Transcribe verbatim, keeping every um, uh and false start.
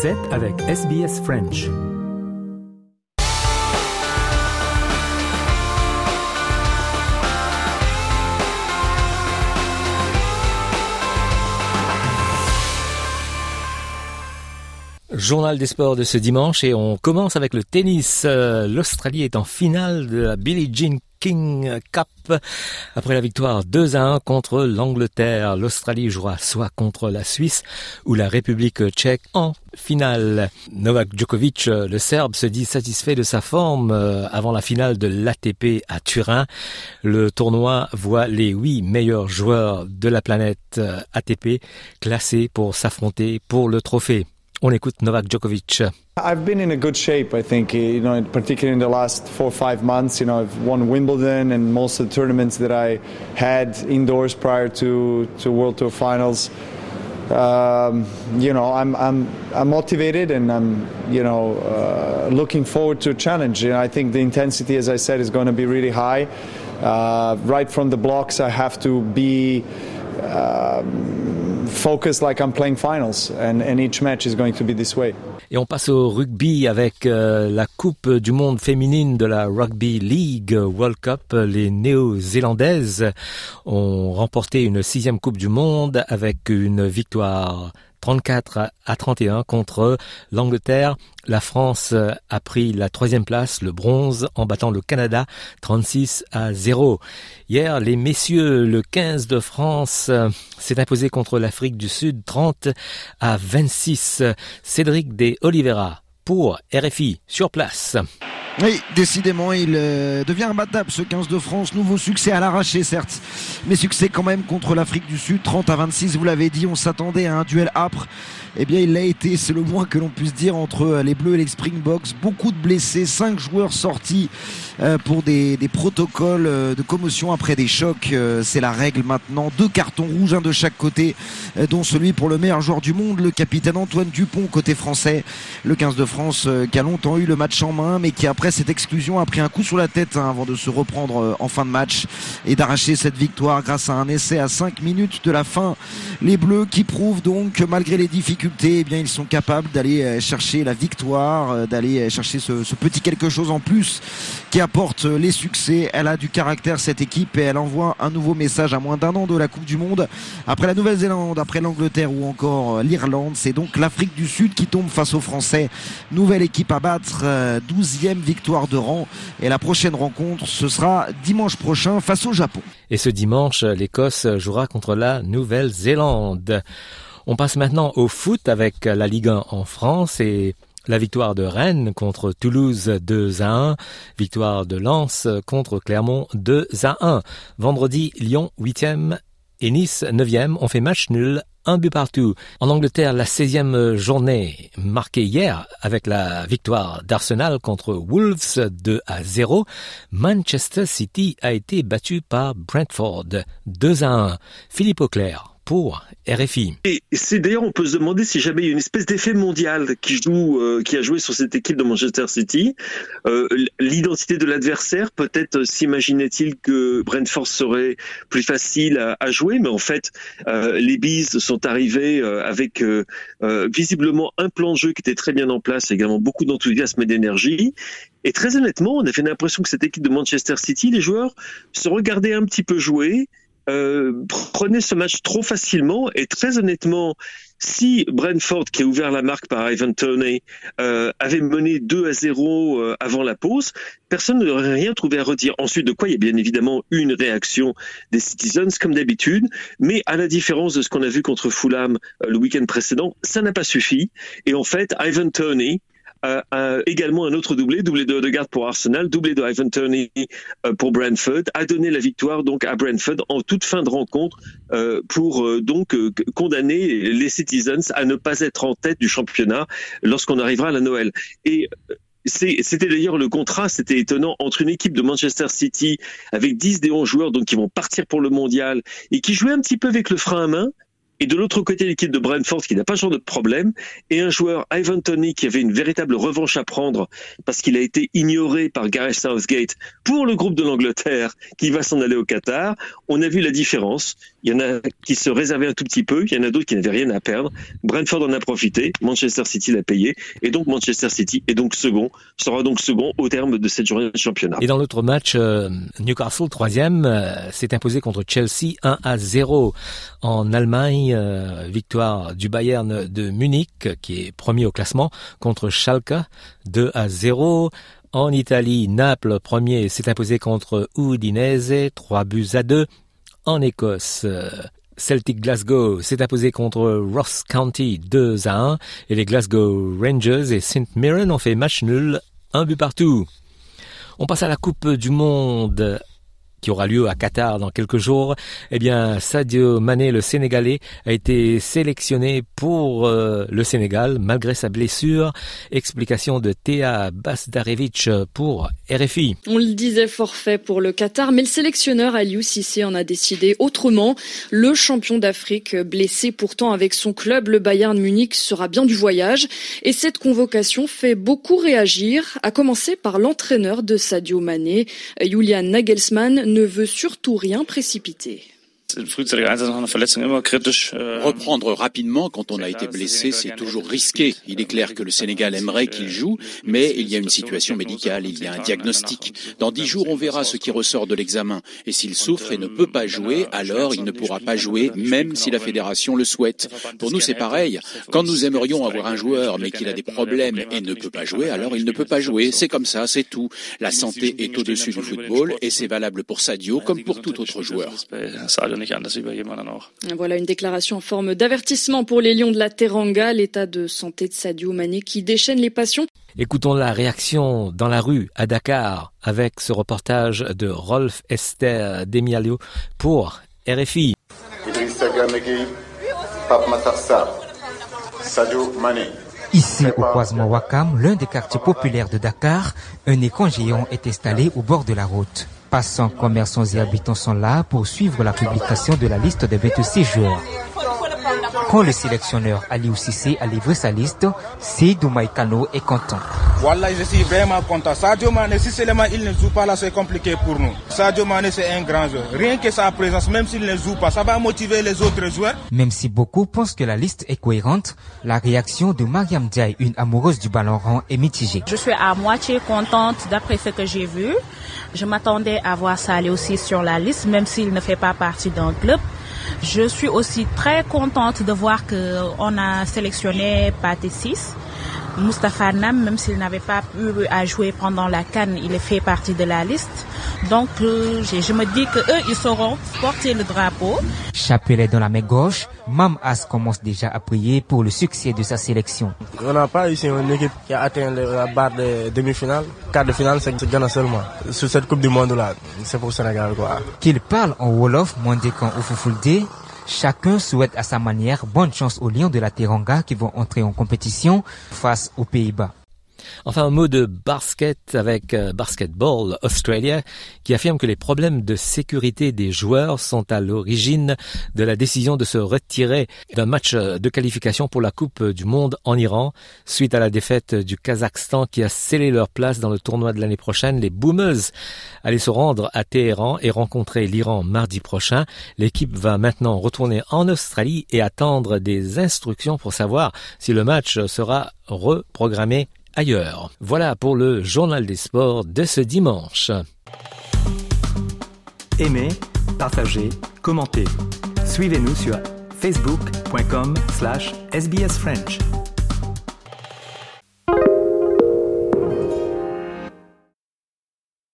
Vous êtes avec S B S French. Journal des sports de ce dimanche et on commence avec le tennis. L'Australie est en finale de la Billie Jean King Cup après la victoire deux à un contre l'Angleterre. L'Australie jouera soit contre la Suisse ou la République tchèque en finale. Novak Djokovic, le Serbe, se dit satisfait de sa forme avant la finale de l'A T P à Turin. Le tournoi voit les huit meilleurs joueurs de la planète A T P classés pour s'affronter pour le trophée. On écoute Novak Djokovic. I've been in a good shape, I think, you know, particularly in the last four or five months. You know, I've won Wimbledon and most of the tournaments that I had indoors prior to to World Tour Finals. Um, you know, I'm I'm I'm motivated and I'm, you know, uh, looking forward to a challenge. You know, I think the intensity, as I said, is going to be really high. Uh, right from the blocks, I have to be. Um, Focus like I'm playing finals and, and each match is going to be this way. Et on passe au rugby avec euh, la Coupe du monde féminine de la Rugby League World Cup. Les Néo-Zélandaises ont remporté une sixième Coupe du monde avec une victoire trente-quatre à trente et un contre l'Angleterre. La France a pris la troisième place, le bronze, en battant le Canada trente-six à zéro. Hier, les messieurs, le quinze de France s'est imposé contre l'Afrique du Sud trente à vingt-six. Cédric De Oliveira pour R F I sur place. Oui, décidément, il devient imbattable ce quinze de France. Nouveau succès à l'arraché, certes, mais succès quand même contre l'Afrique du Sud. trente à vingt-six, vous l'avez dit, on s'attendait à un duel âpre. Eh bien, il l'a été, c'est le moins que l'on puisse dire, entre les Bleus et les Springboks. Beaucoup de blessés, cinq joueurs sortis pour des, des protocoles de commotion après des chocs. C'est la règle maintenant. Deux cartons rouges, un de chaque côté, dont celui pour le meilleur joueur du monde, le capitaine Antoine Dupont, côté français. Le quinze de France qui a longtemps eu le match en main, mais qui a Après cette exclusion, a pris un coup sur la tête hein, avant de se reprendre en fin de match et d'arracher cette victoire grâce à un essai à cinq minutes de la fin. Les Bleus qui prouvent donc que malgré les difficultés, eh bien, ils sont capables d'aller chercher la victoire, d'aller chercher ce, ce petit quelque chose en plus qui apporte les succès. Elle a du caractère, cette équipe, et elle envoie un nouveau message à moins d'un an de la Coupe du Monde. Après la Nouvelle-Zélande, après l'Angleterre ou encore l'Irlande, c'est donc l'Afrique du Sud qui tombe face aux Français. Nouvelle équipe à battre, douzième victoire. Victoire de rang, et la prochaine rencontre ce sera dimanche prochain face au Japon. Et ce dimanche, l'Écosse jouera contre la Nouvelle-Zélande. On passe maintenant au foot avec la Ligue un en France et la victoire de Rennes contre Toulouse deux à un, victoire de Lens contre Clermont deux à un. Vendredi, Lyon huitième et Nice neuvième ont fait match nul. Un but partout. En Angleterre, la seizième journée, marquée hier avec la victoire d'Arsenal contre Wolves deux à zéro, Manchester City a été battu par Brentford deux à un. Philippe Auclair pour R F I. Et c'est d'ailleurs, on peut se demander si jamais il y a une espèce d'effet mondial qui joue, euh, qui a joué sur cette équipe de Manchester City. Euh, l'identité de l'adversaire, peut-être euh, s'imaginait-il que Brentford serait plus facile à, à jouer, mais en fait, euh, les Bees sont arrivés euh, avec euh, euh, visiblement un plan de jeu qui était très bien en place, également beaucoup d'enthousiasme et d'énergie. Et très honnêtement, on avait l'impression que cette équipe de Manchester City, les joueurs se regardaient un petit peu jouer. Euh, prenez ce match trop facilement et très honnêtement, si Brentford, qui a ouvert la marque par Ivan Toney, euh, avait mené deux à zéro euh, avant la pause, personne n'aurait rien trouvé à redire. Ensuite de quoi, il y a bien évidemment une réaction des Citizens, comme d'habitude, mais à la différence de ce qu'on a vu contre Fulham euh, le week-end précédent, ça n'a pas suffi. Et en fait, Ivan Toney Euh, euh, également un autre doublé, doublé de Odegaard pour Arsenal, doublé de Ivan Toney euh, pour Brentford, a donné la victoire donc à Brentford en toute fin de rencontre euh, pour euh, donc euh, condamner les Citizens à ne pas être en tête du championnat lorsqu'on arrivera à la Noël. Et euh, C'est, c'était d'ailleurs le contraste, c'était étonnant, entre une équipe de Manchester City avec dix des onze joueurs donc qui vont partir pour le mondial et qui jouaient un petit peu avec le frein à main, Et de l'autre côté, l'équipe de Brentford qui n'a pas ce genre de problème. Et un joueur, Ivan Toney, qui avait une véritable revanche à prendre parce qu'il a été ignoré par Gareth Southgate pour le groupe de l'Angleterre qui va s'en aller au Qatar. On a vu la différence. Il y en a qui se réservaient un tout petit peu. Il y en a d'autres qui n'avaient rien à perdre. Brentford en a profité. Manchester City l'a payé. Et donc Manchester City est donc second. Sera donc second au terme de cette journée de championnat. Et dans l'autre match, euh, Newcastle, troisième, euh, s'est imposé contre Chelsea un à zéro en Allemagne. Euh, victoire du Bayern de Munich qui est premier au classement contre Schalke deux à zéro. En Italie, Naples premier s'est imposé contre Udinese trois buts à deux. En Écosse, euh, Celtic Glasgow s'est imposé contre Ross County deux à un et les Glasgow Rangers et Saint Mirren ont fait match nul un but partout. On passe à la Coupe du Monde qui aura lieu à Qatar dans quelques jours. Eh bien, Sadio Mané, le Sénégalais, a été sélectionné pour euh, le Sénégal malgré sa blessure. Explication de Théa Basdarevic pour R F I. On le disait, forfait pour le Qatar, mais le sélectionneur Aliou Cissé en a décidé autrement. Le champion d'Afrique, blessé pourtant avec son club, le Bayern Munich, sera bien du voyage. Et cette convocation fait beaucoup réagir, à commencer par l'entraîneur de Sadio Mané, Julian Nagelsmann, ne veut surtout rien précipiter. Reprendre rapidement quand on a été blessé, c'est toujours risqué. Il est clair que le Sénégal aimerait qu'il joue, mais il y a une situation médicale, il y a un diagnostic. Dans dix jours, on verra ce qui ressort de l'examen. Et s'il souffre et ne peut pas jouer, alors il ne pourra pas jouer, même si la fédération le souhaite. Pour nous, c'est pareil. Quand nous aimerions avoir un joueur, mais qu'il a des problèmes et ne peut pas jouer, alors il ne peut pas jouer. C'est comme ça, c'est tout. La santé est au-dessus du football, et c'est valable pour Sadio comme pour tout autre joueur. Voilà une déclaration en forme d'avertissement pour les Lions de la Teranga, l'état de santé de Sadio Mané qui déchaîne les passions. Écoutons la réaction dans la rue à Dakar avec ce reportage de Rolf Esther Demialio pour R F I. Idrissa Gueye, Pape Matar Sarr, Sadio Mané. Ici, au croisement Wakam, l'un des quartiers populaires de Dakar, un écran géant est installé au bord de la route. Passants, commerçants et habitants sont là pour suivre la publication de la liste des vingt-six joueurs. Quand le sélectionneur Aliou Cissé a livré sa liste, Seydou Maïkano est content. Voilà, je suis vraiment content. Sadio Mané, si seulement il ne joue pas là, c'est compliqué pour nous. Sadio Mané, c'est un grand joueur. Rien que sa présence, même s'il ne joue pas, ça va motiver les autres joueurs. Même si beaucoup pensent que la liste est cohérente, la réaction de Mariam Diaye, une amoureuse du ballon rond, est mitigée. Je suis à moitié contente d'après ce que j'ai vu. Je m'attendais à voir Sadio aussi sur la liste, même s'il ne fait pas partie d'un club. Je suis aussi très contente de voir qu'on a sélectionné Pathé Ciss. Moustapha Nam, même s'il n'avait pas eu à jouer pendant la CAN, il fait partie de la liste. Donc, euh, je, je me dis qu'eux, ils sauront porter le drapeau. Chapelet dans la main gauche, Mam As commence déjà à prier pour le succès de sa sélection. On n'a pas ici une équipe qui a atteint la barre de demi-finale. Quart de finale, c'est Ghana seulement. Sur cette Coupe du Monde-là, c'est pour le Sénégal, quoi. Qu'il parle en Wolof, Mondékan ou Foufoulde, chacun souhaite à sa manière bonne chance aux Lions de la Teranga qui vont entrer en compétition face aux Pays-Bas. Enfin, un mot de basket avec Basketball Australia qui affirme que les problèmes de sécurité des joueurs sont à l'origine de la décision de se retirer d'un match de qualification pour la Coupe du Monde en Iran. Suite à la défaite du Kazakhstan qui a scellé leur place dans le tournoi de l'année prochaine, les Boomers allaient se rendre à Téhéran et rencontrer l'Iran mardi prochain. L'équipe va maintenant retourner en Australie et attendre des instructions pour savoir si le match sera reprogrammé ailleurs. Voilà pour le Journal des sports de ce dimanche. Aimez, partagez, commentez. Suivez-nous sur facebook point com slash S B S French.